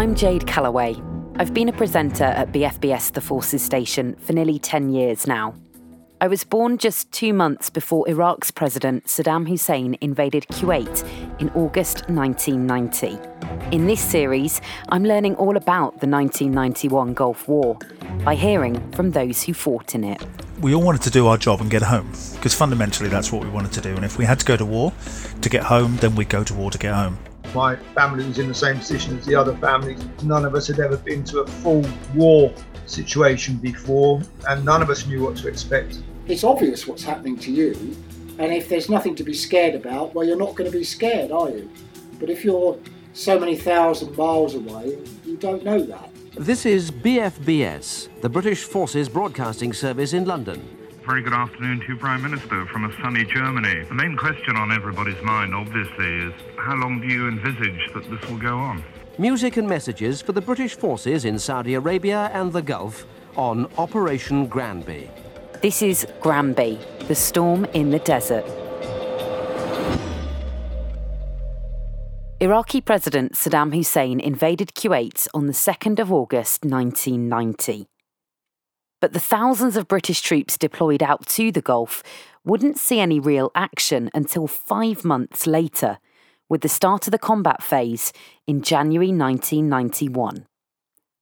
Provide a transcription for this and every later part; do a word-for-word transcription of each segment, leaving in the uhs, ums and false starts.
I'm Jade Callaway. I've been a presenter at B F B S The Forces Station for nearly ten years now. I was born just two months before Iraq's president Saddam Hussein invaded Kuwait in August nineteen ninety. In this series, I'm learning all about the nineteen ninety-one Gulf War by hearing from those who fought in it. We all wanted to do our job and get home, because fundamentally that's what we wanted to do. And if we had to go to war to get home, then we'd go to war to get home. My family was in the same position as the other families. None of us had ever been to a full war situation before, and none of us knew what to expect. It's obvious what's happening to you, and if there's nothing to be scared about, well, you're not going to be scared, are you? But if you're so many thousand miles away, you don't know that. This is B F B S, the British Forces Broadcasting Service in London. Very good afternoon to you, Prime Minister, from a sunny Germany. The main question on everybody's mind, obviously, is how long do you envisage that this will go on? Music and messages for the British forces in Saudi Arabia and the Gulf on Operation Granby. This is Granby, the storm in the desert. Iraqi President Saddam Hussein invaded Kuwait on the second of August nineteen ninety. But the thousands of British troops deployed out to the Gulf wouldn't see any real action until five months later, with the start of the combat phase in January nineteen ninety-one.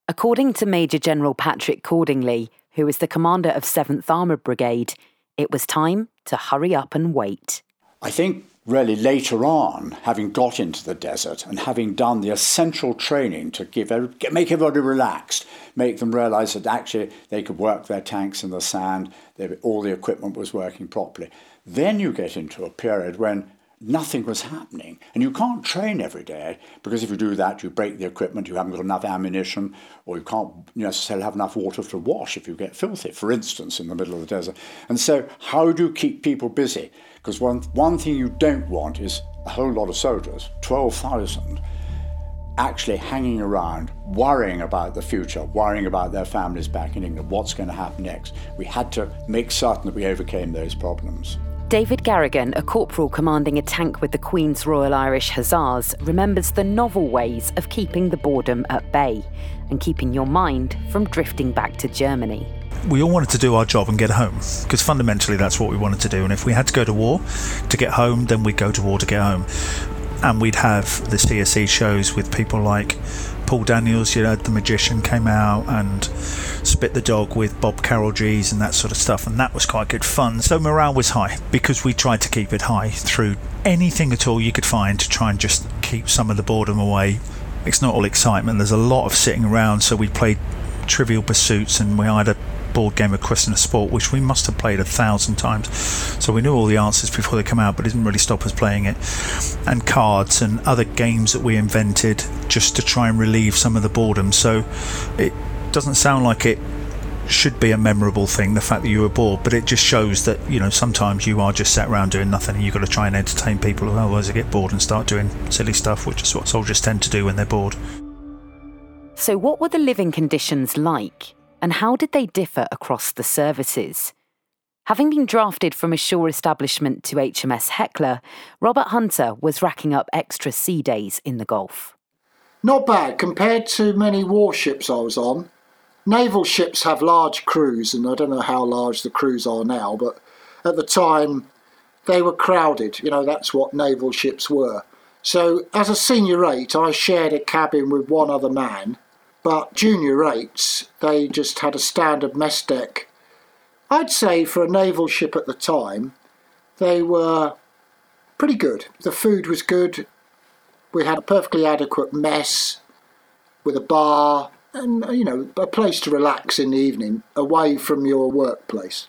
According to Major General Patrick Cordingley, who was the commander of seventh Armoured Brigade, it was time to hurry up and wait. I think really later on, having got into the desert and having done the essential training to give make everybody relaxed, make them realise that actually they could work their tanks in the sand, they, all the equipment was working properly. Then you get into a period when nothing was happening, and you can't train every day, because if you do that, you break the equipment, you haven't got enough ammunition, or you can't necessarily have enough water to wash if you get filthy, for instance, in the middle of the desert. And so how do you keep people busy? Because one, one thing you don't want is a whole lot of soldiers, twelve thousand, actually hanging around, worrying about the future, worrying about their families back in England, what's going to happen next. We had to make certain that we overcame those problems. David Garrigan, a corporal commanding a tank with the Queen's Royal Irish Hussars, remembers the novel ways of keeping the boredom at bay and keeping your mind from drifting back to Germany. We all wanted to do our job and get home, because fundamentally that's what we wanted to do. And if we had to go to war to get home, then we'd go to war to get home. And we'd have the C S E shows with people like Paul Daniels, you know, the magician, came out and spit the dog with Bob Carroll G's and that sort of stuff, and that was quite good fun. So morale was high, because we tried to keep it high through anything at all you could find to try and just keep some of the boredom away. It's not all excitement, there's a lot of sitting around, so we played Trivial Pursuits, and we had a board game of Question of Sport, which we must have played a thousand times, so we knew all the answers before they come out, but it didn't really stop us playing it. And cards and other games that we invented just to try and relieve some of the boredom. So it doesn't sound like it should be a memorable thing, the fact that you were bored, but it just shows that, you know, sometimes you are just sat around doing nothing and you've got to try and entertain people, otherwise they get bored and start doing silly stuff, which is what soldiers tend to do when they're bored. So what were the living conditions like? And how did they differ across the services? Having been drafted from a shore establishment to H M S Heckler, Robert Hunter was racking up extra sea days in the Gulf. Not bad, compared to many warships I was on. Naval ships have large crews, and I don't know how large the crews are now, but at the time they were crowded. You know, that's what naval ships were. So as a senior eight, I shared a cabin with one other man. But junior eights, they just had a standard mess deck. I'd say for a naval ship at the time, they were pretty good. The food was good. We had a perfectly adequate mess with a bar and, you know, a place to relax in the evening away from your workplace.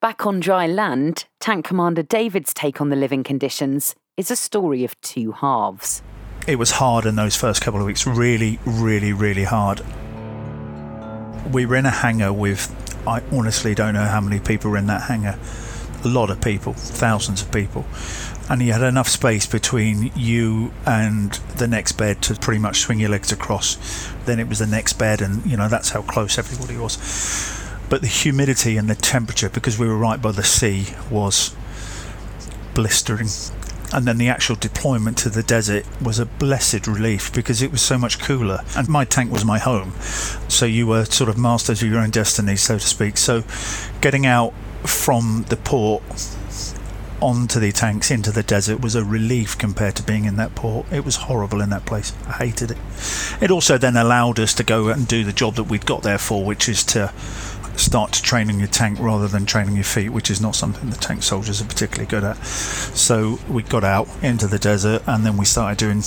Back on dry land, Tank Commander David's take on the living conditions is a story of two halves. It was hard in those first couple of weeks, really, really, really hard. We were in a hangar with, I honestly don't know how many people were in that hangar. A lot of people, thousands of people. And you had enough space between you and the next bed to pretty much swing your legs across. Then it was the next bed, and, you know, that's how close everybody was. But the humidity and the temperature, because we were right by the sea, was blistering. and then the actual deployment to the desert was a blessed relief because it was so much cooler, and my tank was my home, so you were sort of masters of your own destiny, so to speak. So getting out from the port onto the tanks into the desert was a relief compared to being in that port. It was horrible in that place. I hated it. It also then allowed us to go and do the job that we'd got there for, which is to start training your tank rather than training your feet, which is not something the tank soldiers are particularly good at. So we got out into the desert, and then we started doing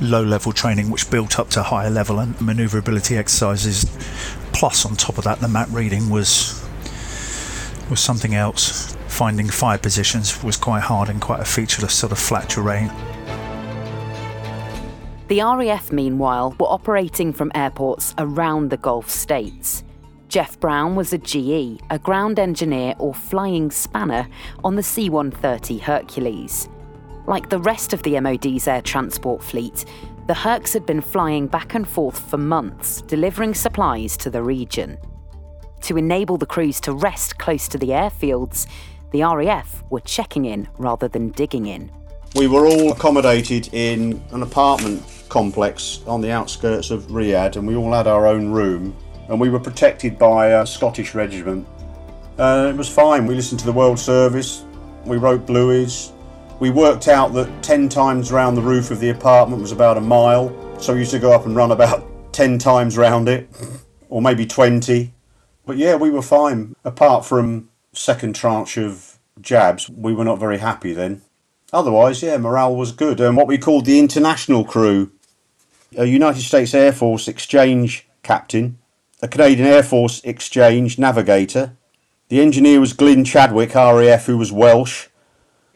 low level training, which built up to higher level and maneuverability exercises. Plus on top of that, the map reading was was something else. Finding fire positions was quite hard in quite a featureless sort of flat terrain. The R A F, meanwhile, were operating from airports around the Gulf states. Jeff Brown was a G E, a ground engineer or flying spanner on the C one thirty Hercules. Like the rest of the M O D's air transport fleet, the Hercs had been flying back and forth for months, delivering supplies to the region. To enable the crews to rest close to the airfields, the R A F were checking in rather than digging in. We were all accommodated in an apartment complex on the outskirts of Riyadh, and we all had our own room, and we were protected by a Scottish regiment. Uh, it was fine. We listened to the World Service, we wrote blueies, we worked out that ten times round the roof of the apartment was about a mile, so we used to go up and run about ten times round it, or maybe twenty. But yeah, we were fine. Apart from second tranche of jabs, we were not very happy then. Otherwise, yeah, morale was good. And what we called the international crew, a United States Air Force exchange captain, a Canadian Air Force exchange navigator. The engineer was Glyn Chadwick, R A F, who was Welsh.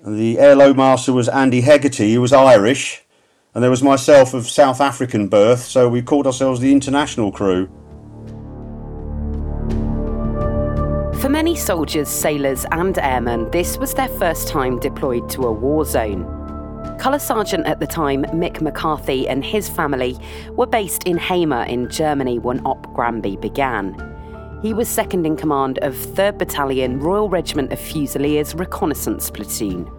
And the airlo master was Andy Hegarty, who was Irish. And there was myself of South African birth, so we called ourselves the international crew. For many soldiers, sailors and airmen, this was their first time deployed to a war zone. Colour Sergeant at the time, Mick McCarthy, and his family were based in Hamer in Germany when Op Granby began. He was second in command of third Battalion, Royal Regiment of Fusiliers Reconnaissance Platoon.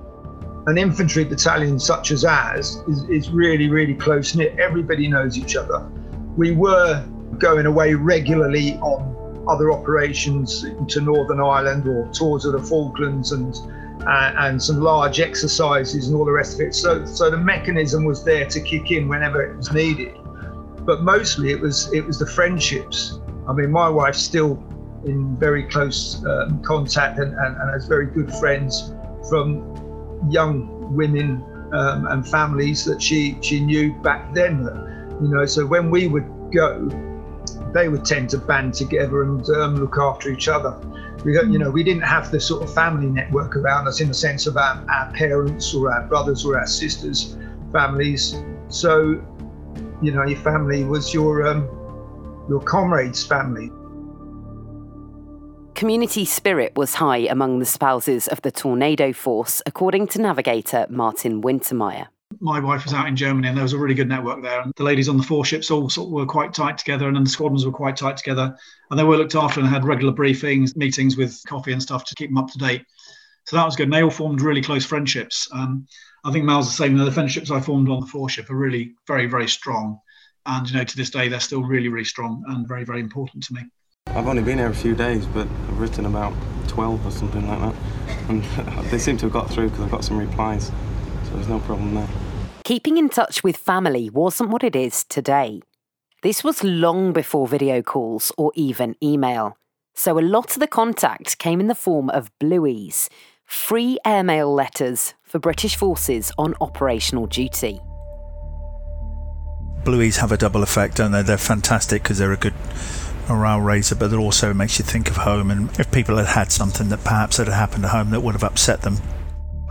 An infantry battalion such as ours is, is really, really close-knit. Everybody knows each other. We were going away regularly on other operations to Northern Ireland or tours of the Falklands and uh, and some large exercises and all the rest of it. So so the mechanism was there to kick in whenever it was needed. But mostly it was it was the friendships. I mean, my wife's still in very close um, contact and, and, and has very good friends from young women um, and families that she, she knew back then. You know, so when we would go, they would tend to band together and um, look after each other. We don't, you know, we didn't have the sort of family network around us in the sense of our, our parents or our brothers or our sisters' families. So, you know, your family was your um, your comrade's family. Community spirit was high among the spouses of the Tornado Force, according to navigator Martin Wintermeyer. My wife was out in Germany, and there was a really good network there. And the ladies on the four ships all sort of were quite tight together, and then the squadrons were quite tight together. And they were looked after and had regular briefings, meetings with coffee and stuff to keep them up to date. So that was good. And they all formed really close friendships. Um, I think Mal's the same. You know, the friendships I formed on the four ship are really very, very strong. And, you know, to this day, they're still really, really strong and very, very important to me. I've only been here a few days, but I've written about twelve or something like that. And they seem to have got through because I've got some replies. So there's no problem there. Keeping in touch with family wasn't what it is today. This was long before video calls or even email. So a lot of the contact came in the form of blueies, free airmail letters for British forces on operational duty. Blueies have a double effect, don't they? They're fantastic because they're a good morale raiser, but it also makes you think of home. And if people had had something that perhaps had happened at home that would have upset them.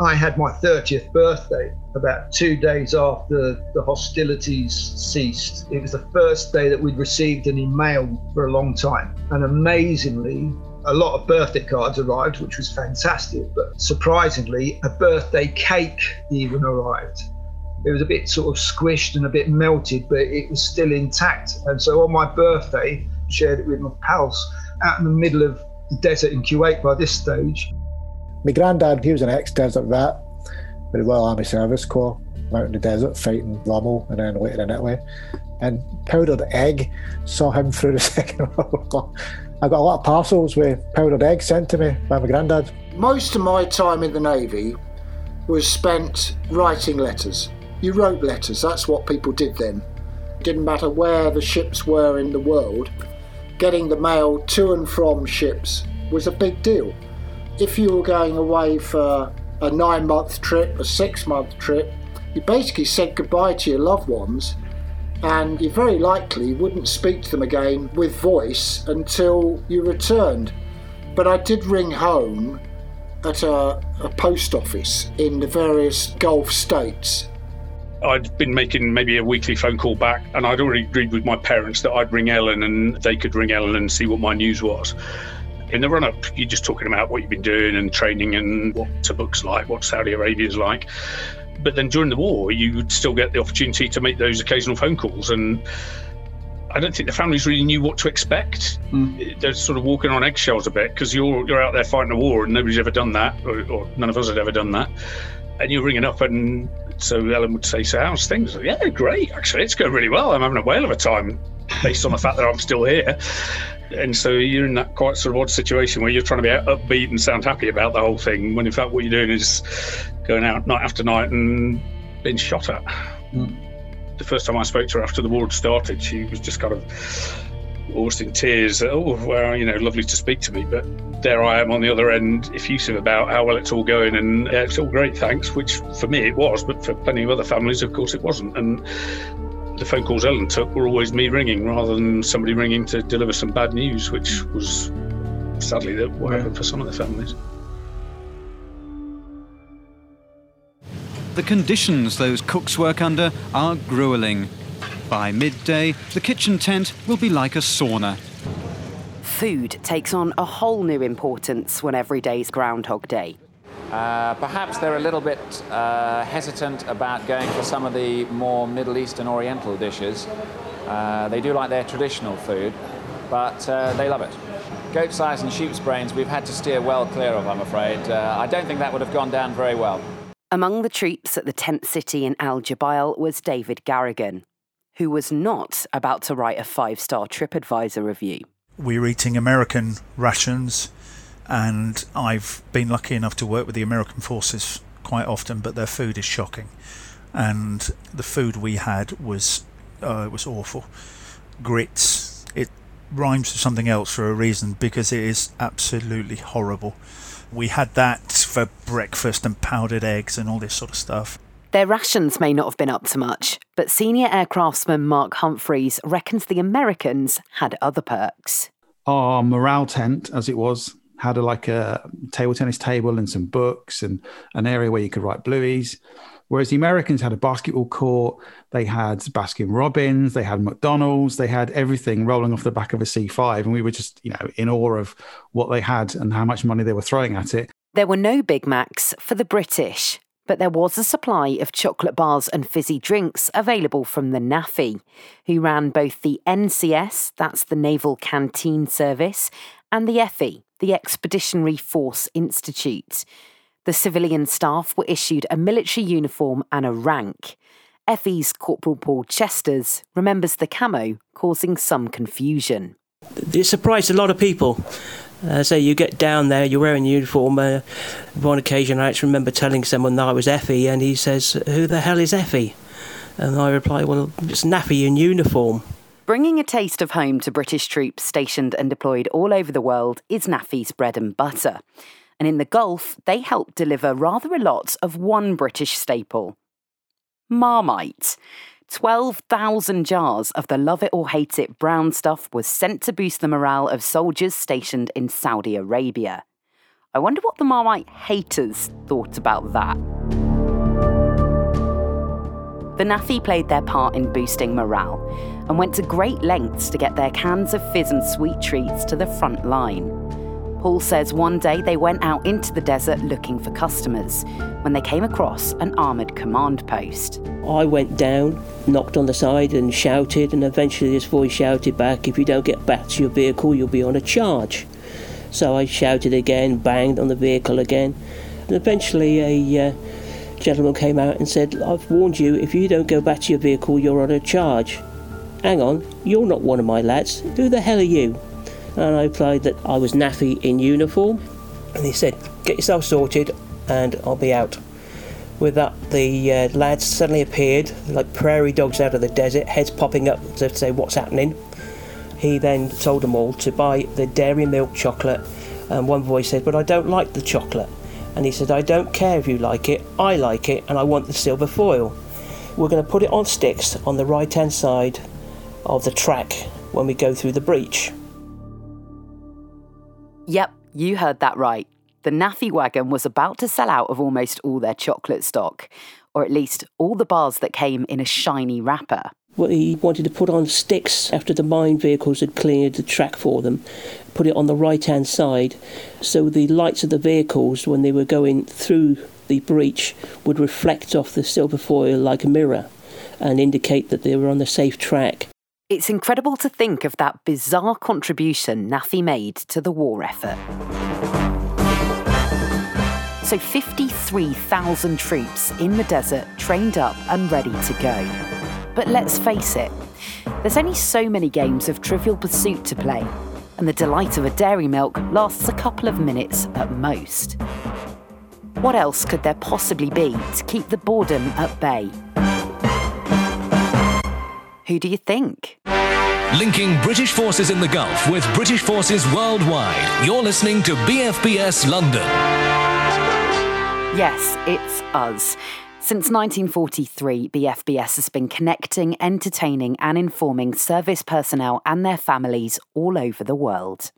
I had my thirtieth birthday about two days after the hostilities ceased. It was the first day that we'd received any mail for a long time. And amazingly, a lot of birthday cards arrived, which was fantastic. But surprisingly, a birthday cake even arrived. It was a bit sort of squished and a bit melted, but it was still intact. And so on my birthday, I shared it with my pals out in the middle of the desert in Kuwait by this stage. My granddad, he was an ex-desert vet, with the Royal Army Service Corps out in the desert fighting Rommel and then later in Italy. And powdered egg saw him through the Second World War. I got a lot of parcels with powdered egg sent to me by my granddad. Most of my time in the Navy was spent writing letters. You wrote letters, that's what people did then. It didn't matter where the ships were in the world, getting the mail to and from ships was a big deal. If you were going away for a nine-month trip, a six-month trip, you basically said goodbye to your loved ones, and you very likely wouldn't speak to them again with voice until you returned. But I did ring home at a, a post office in the various Gulf states. I'd been making maybe a weekly phone call back, and I'd already agreed with my parents that I'd ring Ellen and they could ring Ellen and see what my news was. In the run-up, you're just talking about what you've been doing and training and what Tabuk's like, what Saudi Arabia's like. But then during the war, you would still get the opportunity to make those occasional phone calls. And I don't think the families really knew what to expect. Mm. They're sort of walking on eggshells a bit because you're you're out there fighting a war and nobody's ever done that, or, or none of us had ever done that. And you're ringing up, and so Ellen would say, so how's things? Like, yeah, great, actually, it's going really well. I'm having a whale of a time based on the fact that I'm still here. And so you're in that quite sort of odd situation where you're trying to be upbeat and sound happy about the whole thing, when in fact what you're doing is going out night after night and being shot at. Mm. The first time I spoke to her after the war had started, she was just kind of almost in tears. Oh, well, you know, lovely to speak to me, but there I am on the other end, effusive about how well it's all going, and yeah, it's all great, thanks, which for me it was, but for plenty of other families, of course, it wasn't. And the phone calls Ellen took were always me ringing rather than somebody ringing to deliver some bad news, which was sadly that what happened for some of the families. The conditions those cooks work under are gruelling. By midday, the kitchen tent will be like a sauna. Food takes on a whole new importance when every day's Groundhog Day. Uh, perhaps they're a little bit uh, hesitant about going for some of the more Middle Eastern Oriental dishes. Uh, they do like their traditional food, but uh, they love it. Goat's eyes and sheep's brains we've had to steer well clear of, I'm afraid. Uh, I don't think that would have gone down very well. Among the troops at the tent city in Al Jubail was David Garrigan, who was not about to write a five-star TripAdvisor review. We were eating American rations, and I've been lucky enough to work with the American forces quite often, but their food is shocking. And the food we had was uh, it was awful. Grits. It rhymes with something else for a reason, because it is absolutely horrible. We had that for breakfast and powdered eggs and all this sort of stuff. Their rations may not have been up to much, but senior aircraftsman Mark Humphreys reckons the Americans had other perks. Our morale tent, as it was, had a, like a table tennis table and some books and an area where you could write blueies. Whereas the Americans had a basketball court, they had Baskin Robbins, they had McDonald's, they had everything rolling off the back of a C five. And we were just, you know, in awe of what they had and how much money they were throwing at it. There were no Big Macs for the British, but there was a supply of chocolate bars and fizzy drinks available from the N A A F I, who ran both the N C S, that's the Naval Canteen Service, and the E F I, the Expeditionary Force Institute. The civilian staff were issued a military uniform and a rank. E F I's Corporal Paul Chesters remembers the camo causing some confusion. It surprised a lot of people. Uh, so you get down there, you're wearing a uniform. Uh, one occasion I actually remember telling someone that I was E F I, and he says, who the hell is E F I? And I reply, well, it's N A A F I in uniform. Bringing a taste of home to British troops stationed and deployed all over the world is N A A F I's bread and butter. And in the Gulf, they helped deliver rather a lot of one British staple. Marmite. twelve thousand jars of the love it or hate it brown stuff was sent to boost the morale of soldiers stationed in Saudi Arabia. I wonder what the Marmite haters thought about that. The N A A F I played their part in boosting morale and went to great lengths to get their cans of fizz and sweet treats to the front line. Paul says one day they went out into the desert looking for customers when they came across an armoured command post. I went down, knocked on the side and shouted, and eventually this voice shouted back, if you don't get back to your vehicle, you'll be on a charge. So I shouted again, banged on the vehicle again, and eventually a uh, gentleman came out and said, I've warned you, if you don't go back to your vehicle, you're on a charge. Hang on, you're not one of my lads. Who the hell are you? And I replied that I was NAAFI in uniform. And he said, get yourself sorted and I'll be out. With that, the uh, lads suddenly appeared, like prairie dogs out of the desert, heads popping up to say what's happening. He then told them all to buy the dairy milk chocolate. And one boy said, but I don't like the chocolate. And he said, I don't care if you like it, I like it, and I want the silver foil. We're going to put it on sticks on the right-hand side of the track when we go through the breach. Yep, you heard that right. The NAAFI wagon was about to sell out of almost all their chocolate stock, or at least all the bars that came in a shiny wrapper. Well, he wanted to put on sticks after the mine vehicles had cleared the track for them, put it on the right-hand side, so the lights of the vehicles, when they were going through the breach, would reflect off the silver foil like a mirror and indicate that they were on the safe track. It's incredible to think of that bizarre contribution NAAFI made to the war effort. So fifty-three thousand troops in the desert, trained up and ready to go. But let's face it, there's only so many games of Trivial Pursuit to play, and the delight of a dairy milk lasts a couple of minutes at most. What else could there possibly be to keep the boredom at bay? Who do you think? Linking British forces in the Gulf with British forces worldwide, you're listening to B F B S London. Yes, it's us. Since nineteen forty-three, B F B S has been connecting, entertaining and informing service personnel and their families all over the world.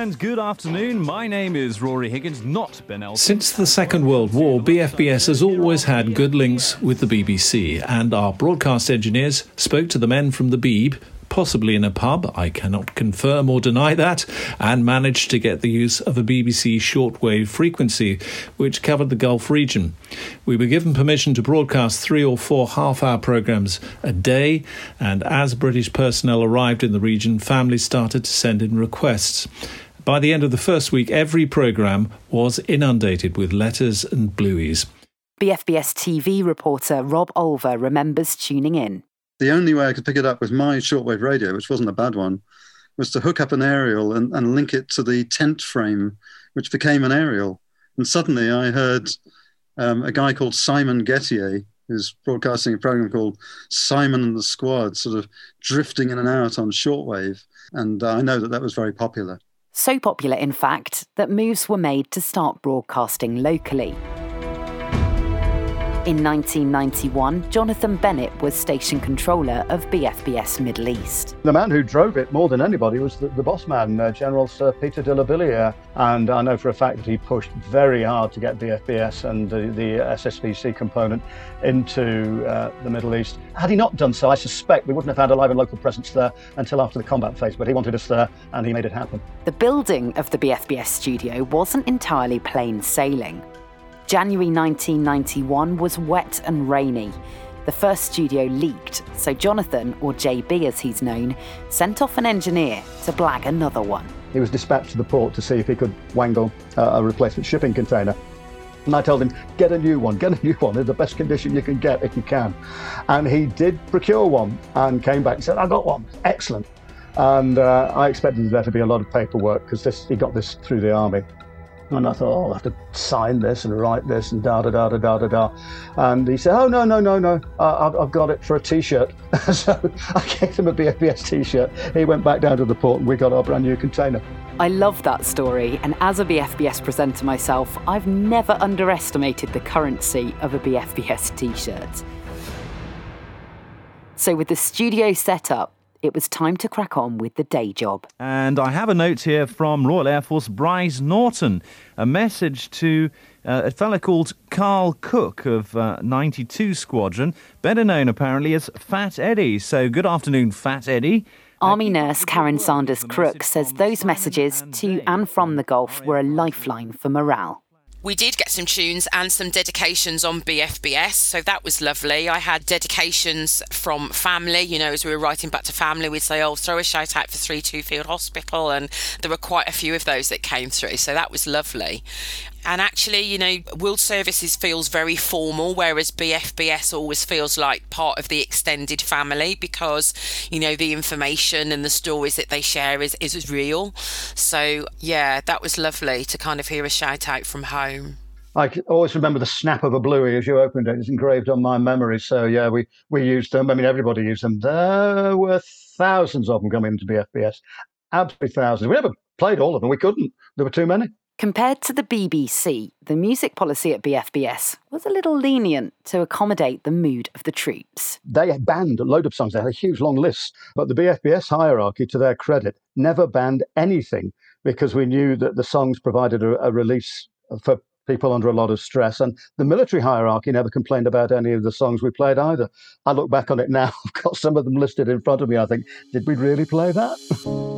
And good afternoon, my name is Rory Higgins, not Ben Elton. Since the Second World War, B F B S has always had good links with the B B C, and our broadcast engineers spoke to the men from the B B C, possibly in a pub, I cannot confirm or deny that, and managed to get the use of a B B C shortwave frequency, which covered the Gulf region. We were given permission to broadcast three or four half-hour programmes a day, and as British personnel arrived in the region, families started to send in requests. By the end of the first week, every programme was inundated with letters and blueies. B F B S T V reporter Rob Olver remembers tuning in. The only way I could pick it up with my shortwave radio, which wasn't a bad one, was to hook up an aerial and, and link it to the tent frame, which became an aerial. And suddenly I heard um, a guy called Simon Gettier, who's broadcasting a program called Simon and the Squad, sort of drifting in and out on shortwave. And uh, I know that that was very popular. So popular, in fact, that moves were made to start broadcasting locally. In nineteen ninety-one, Jonathan Bennett was station controller of B F B S Middle East. The man who drove it more than anybody was the, the boss man, uh, General Sir Peter de la Billière. And I know for a fact that he pushed very hard to get B F B S and the, the S S B C component into uh, the Middle East. Had he not done so, I suspect we wouldn't have had a live and local presence there until after the combat phase, but he wanted us there and he made it happen. The building of the B F B S studio wasn't entirely plain sailing. January nineteen ninety-one was wet and rainy. The first studio leaked, so Jonathan, or J B as he's known, sent off an engineer to blag another one. He was dispatched to the port to see if he could wangle uh, a replacement shipping container. And I told him, get a new one, get a new one in the best condition you can get if you can. And he did procure one and came back and said, I got one, excellent. And uh, I expected there to be a lot of paperwork because this, he got this through the army. And I thought, oh, I'll have to sign this and write this and da-da-da-da-da-da-da. And he said, oh, no, no, no, no, uh, I've, I've got it for a T-shirt. So I gave him a B F B S T-shirt. He went back down to the port and we got our brand new container. I love that story. And as a B F B S presenter myself, I've never underestimated the currency of a B F B S T-shirt. So with the studio set up, it was time to crack on with the day job. And I have a note here from Royal Air Force Bryce Norton, a message to uh, a fella called Carl Cook of uh, ninety-two Squadron, better known apparently as Fat Eddie. So good afternoon, Fat Eddie. Army nurse Karen Sanders Crook says those messages to and from the Gulf were a lifeline for morale. We did get some tunes and some dedications on B F B S, so that was lovely. I had dedications from family, you know, as we were writing back to family, we'd say, oh, throw a shout out for three two Field Hospital, and there were quite a few of those that came through, so that was lovely. And actually, you know, World Services feels very formal, whereas B F B S always feels like part of the extended family because, you know, the information and the stories that they share is, is real. So, yeah, that was lovely to kind of hear a shout out from home. I always remember the snap of a bluey as you opened it. It's engraved on my memory. So, yeah, we, we used them. I mean, everybody used them. There were thousands of them coming into B F B S. Absolutely thousands. We never played all of them. We couldn't. There were too many. Compared to the B B C, the music policy at B F B S was a little lenient to accommodate the mood of the troops. They banned a load of songs. They had a huge long list. But the B F B S hierarchy, to their credit, never banned anything because we knew that the songs provided a, a release for people under a lot of stress. And the military hierarchy never complained about any of the songs we played either. I look back on it now, I've got some of them listed in front of me. I think, did we really play that?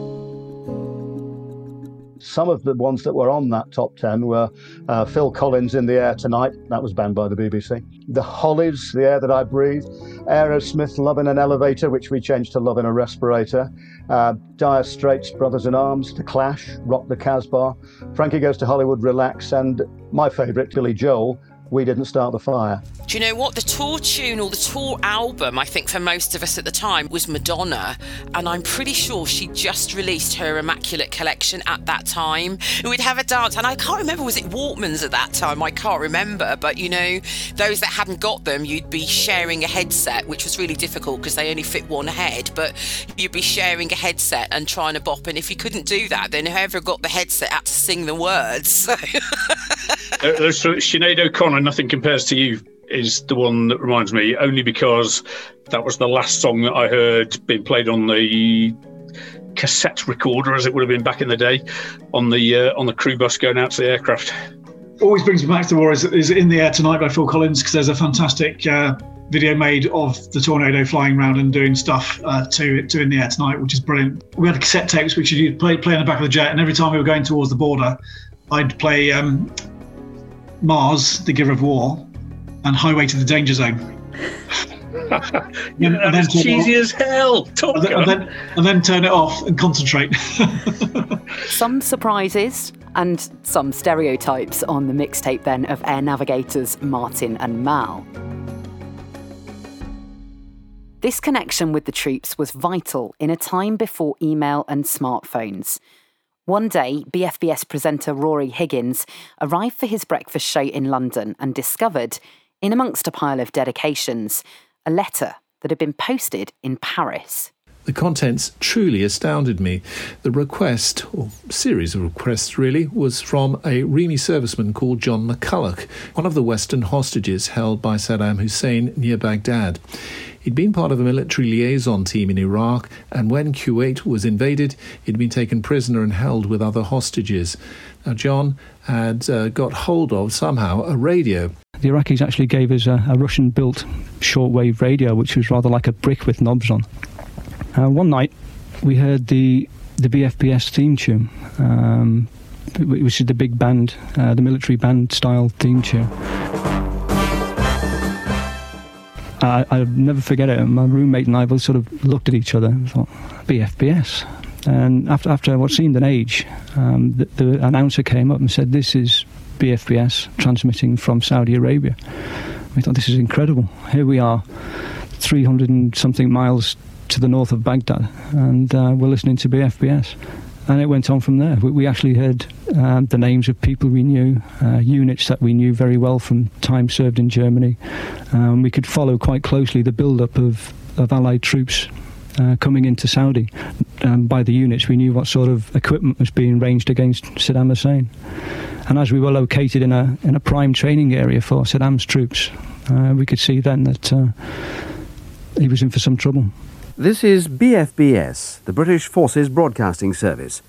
Some of the ones that were on that top ten were uh, Phil Collins, In the Air Tonight. That was banned by the B B C. The Hollies, The Air That I Breathe. Aerosmith, Love in an Elevator, which we changed to Love in a Respirator. Uh, Dire Straits, Brothers in Arms. The Clash, Rock the Casbah. Frankie Goes to Hollywood, Relax. And my favourite, Billy Joel, We Didn't Start the Fire. Do you know what? The tour tune or the tour album, I think for most of us at the time, was Madonna. And I'm pretty sure she just released her Immaculate Collection at that time. We'd have a dance. And I can't remember, was it Walkmans at that time? I can't remember. But, you know, those that hadn't got them, you'd be sharing a headset, which was really difficult because they only fit one head. But you'd be sharing a headset and trying to bop. And if you couldn't do that, then whoever got the headset had to sing the words. So. Sinead O'Connor, Nothing Compares to You, is the one that reminds me, only because that was the last song that I heard being played on the cassette recorder, as it would have been back in the day, on the uh, on the crew bus going out to the aircraft. Always brings me back to the war is, is In the Air Tonight by Phil Collins, because there's a fantastic uh, video made of the Tornado flying around and doing stuff uh, to to In the Air Tonight, which is brilliant. We had cassette tapes which you'd play, play in the back of the jet, and every time we were going towards the border, I'd play um, Mars, The Giver of War, and Highway to the Danger Zone. you know, That's cheesy as hell. And then, and, then, and then turn it off and concentrate. Some surprises and some stereotypes on the mixtape then of air navigators Martin and Mal. This connection with the troops was vital in a time before email and smartphones. One day, B F B S presenter Rory Higgins arrived for his breakfast show in London and discovered, in amongst a pile of dedications, a letter that had been posted in Paris. The contents truly astounded me. The request, or series of requests really, was from a Reamy serviceman called John McCullough, one of the Western hostages held by Saddam Hussein near Baghdad. He'd been part of a military liaison team in Iraq, and when Kuwait was invaded, he'd been taken prisoner and held with other hostages. Now, John had uh, got hold of, somehow, a radio. The Iraqis actually gave us a, a Russian-built shortwave radio, which was rather like a brick with knobs on. Uh, one night, we heard the, the B F B S theme tune, um, which is the big band, uh, the military band-style theme tune. I, I'll never forget it. My roommate and I both sort of looked at each other and thought, B F B S. And after after what seemed an age, um, the, the announcer came up and said, this is B F B S transmitting from Saudi Arabia. We thought, this is incredible. Here we are, three hundred and something miles to the north of Baghdad, and uh, we're listening to B F B S. And it went on from there. We, we actually heard um, the names of people we knew, uh, units that we knew very well from time served in Germany. Um, we could follow quite closely the build-up of, of Allied troops uh, coming into Saudi. Um, by the units, we knew what sort of equipment was being ranged against Saddam Hussein. And as we were located in a in a prime training area for Saddam's troops, uh, we could see then that uh, he was in for some trouble. This is B F B S, the British Forces Broadcasting Service.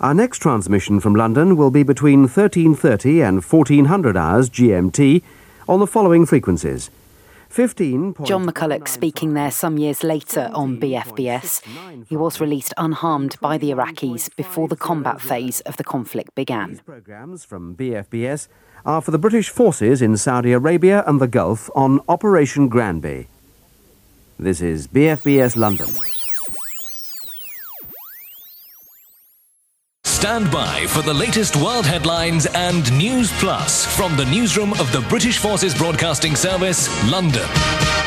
Our next transmission from London will be between thirteen thirty and fourteen hundred hours G M T on the following frequencies. fifteen John McCulloch speaking there some years later on B F B S. He was released unharmed by the Iraqis before the combat phase of the conflict began. These programmes from B F B S are for the British forces in Saudi Arabia and the Gulf on Operation Granby. This is B F B S London. Stand by for the latest world headlines and News Plus from the newsroom of the British Forces Broadcasting Service, London.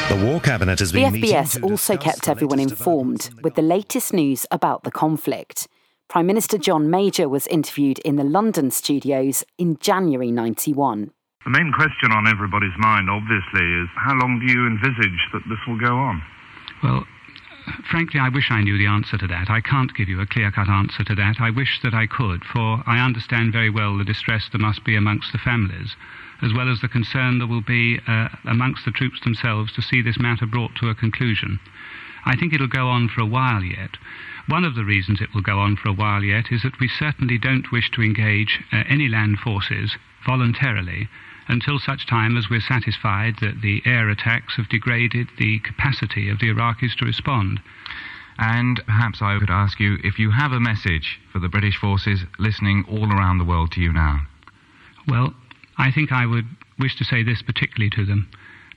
The War Cabinet has been meeting to discuss the B F B S also kept everyone informed with the latest news about the conflict. Prime Minister John Major was interviewed in the London studios in January ninety-one. The main question on everybody's mind, obviously, is how long do you envisage that this will go on? Well, frankly, I wish I knew the answer to that. I can't give you a clear-cut answer to that. I wish that I could, for I understand very well the distress there must be amongst the families, as well as the concern there will be uh, amongst the troops themselves to see this matter brought to a conclusion. I think it'll go on for a while yet. One of the reasons it will go on for a while yet is that we certainly don't wish to engage uh, any land forces voluntarily until such time as we're satisfied that the air attacks have degraded the capacity of the Iraqis to respond. And perhaps I could ask you if you have a message for the British forces listening all around the world to you now. Well, I think I would wish to say this particularly to them.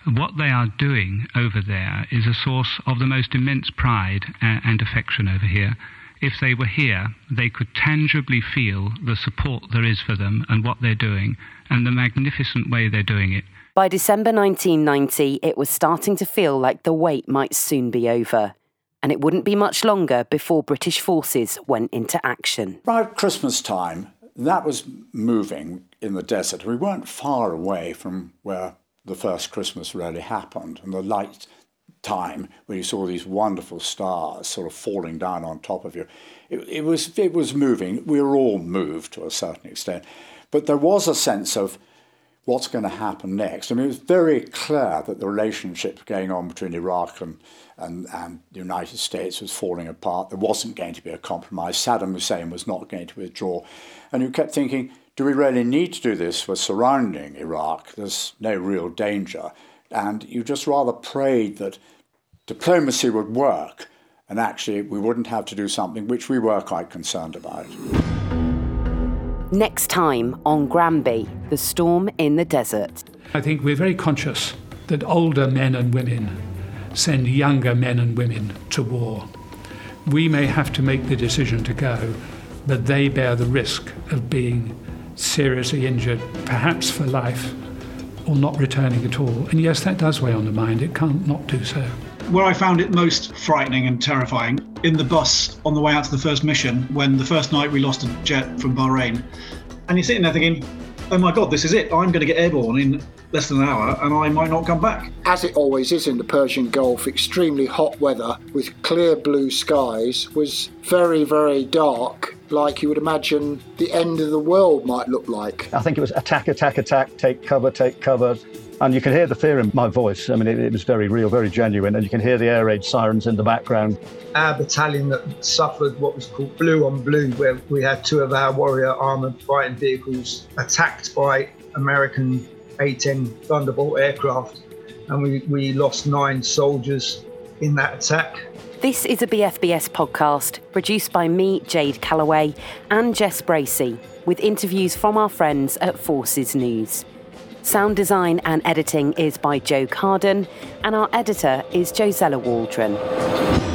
What they are doing over there is a source of the most immense pride and affection over here. If they were here, they could tangibly feel the support there is for them and what they're doing and the magnificent way they're doing it. By December nineteen ninety, it was starting to feel like the wait might soon be over. And it wouldn't be much longer before British forces went into action. About Christmas time, that was moving in the desert. We weren't far away from where the first Christmas really happened, and the light time when you saw these wonderful stars sort of falling down on top of you. It, it was it was moving. We were all moved to a certain extent. But there was a sense of what's going to happen next. I mean, it was very clear that the relationship going on between Iraq and, and, and the United States was falling apart. There wasn't going to be a compromise. Saddam Hussein was not going to withdraw. And you kept thinking, do we really need to do this? We're surrounding Iraq. There's no real danger. And you just rather prayed that diplomacy would work and actually we wouldn't have to do something which we were quite concerned about. Next time on Granby, the storm in the desert. I think we're very conscious that older men and women send younger men and women to war. We may have to make the decision to go, but they bear the risk of being seriously injured, perhaps for life, or not returning at all. And yes, that does weigh on the mind. It can't not do so. Where I found it most frightening and terrifying, in the bus on the way out to the first mission, when the first night we lost a jet from Bahrain. And you're sitting there thinking, oh my God, this is it. I'm going to get airborne in less than an hour and I might not come back. As it always is in the Persian Gulf, extremely hot weather with clear blue skies was very, very dark, like you would imagine the end of the world might look like. I think it was attack, attack, attack, take cover, take cover. And you can hear the fear in my voice. I mean, it, it was very real, very genuine. And you can hear the air raid sirens in the background. Our battalion that suffered what was called blue on blue, where we had two of our warrior armoured fighting vehicles attacked by American A ten Thunderbolt aircraft, and we, we lost nine soldiers in that attack. This is a B F B S podcast produced by me, Jade Callaway, and Jess Bracey, with interviews from our friends at Forces News. Sound design and editing is by Joe Carden, and our editor is Josella Waldron.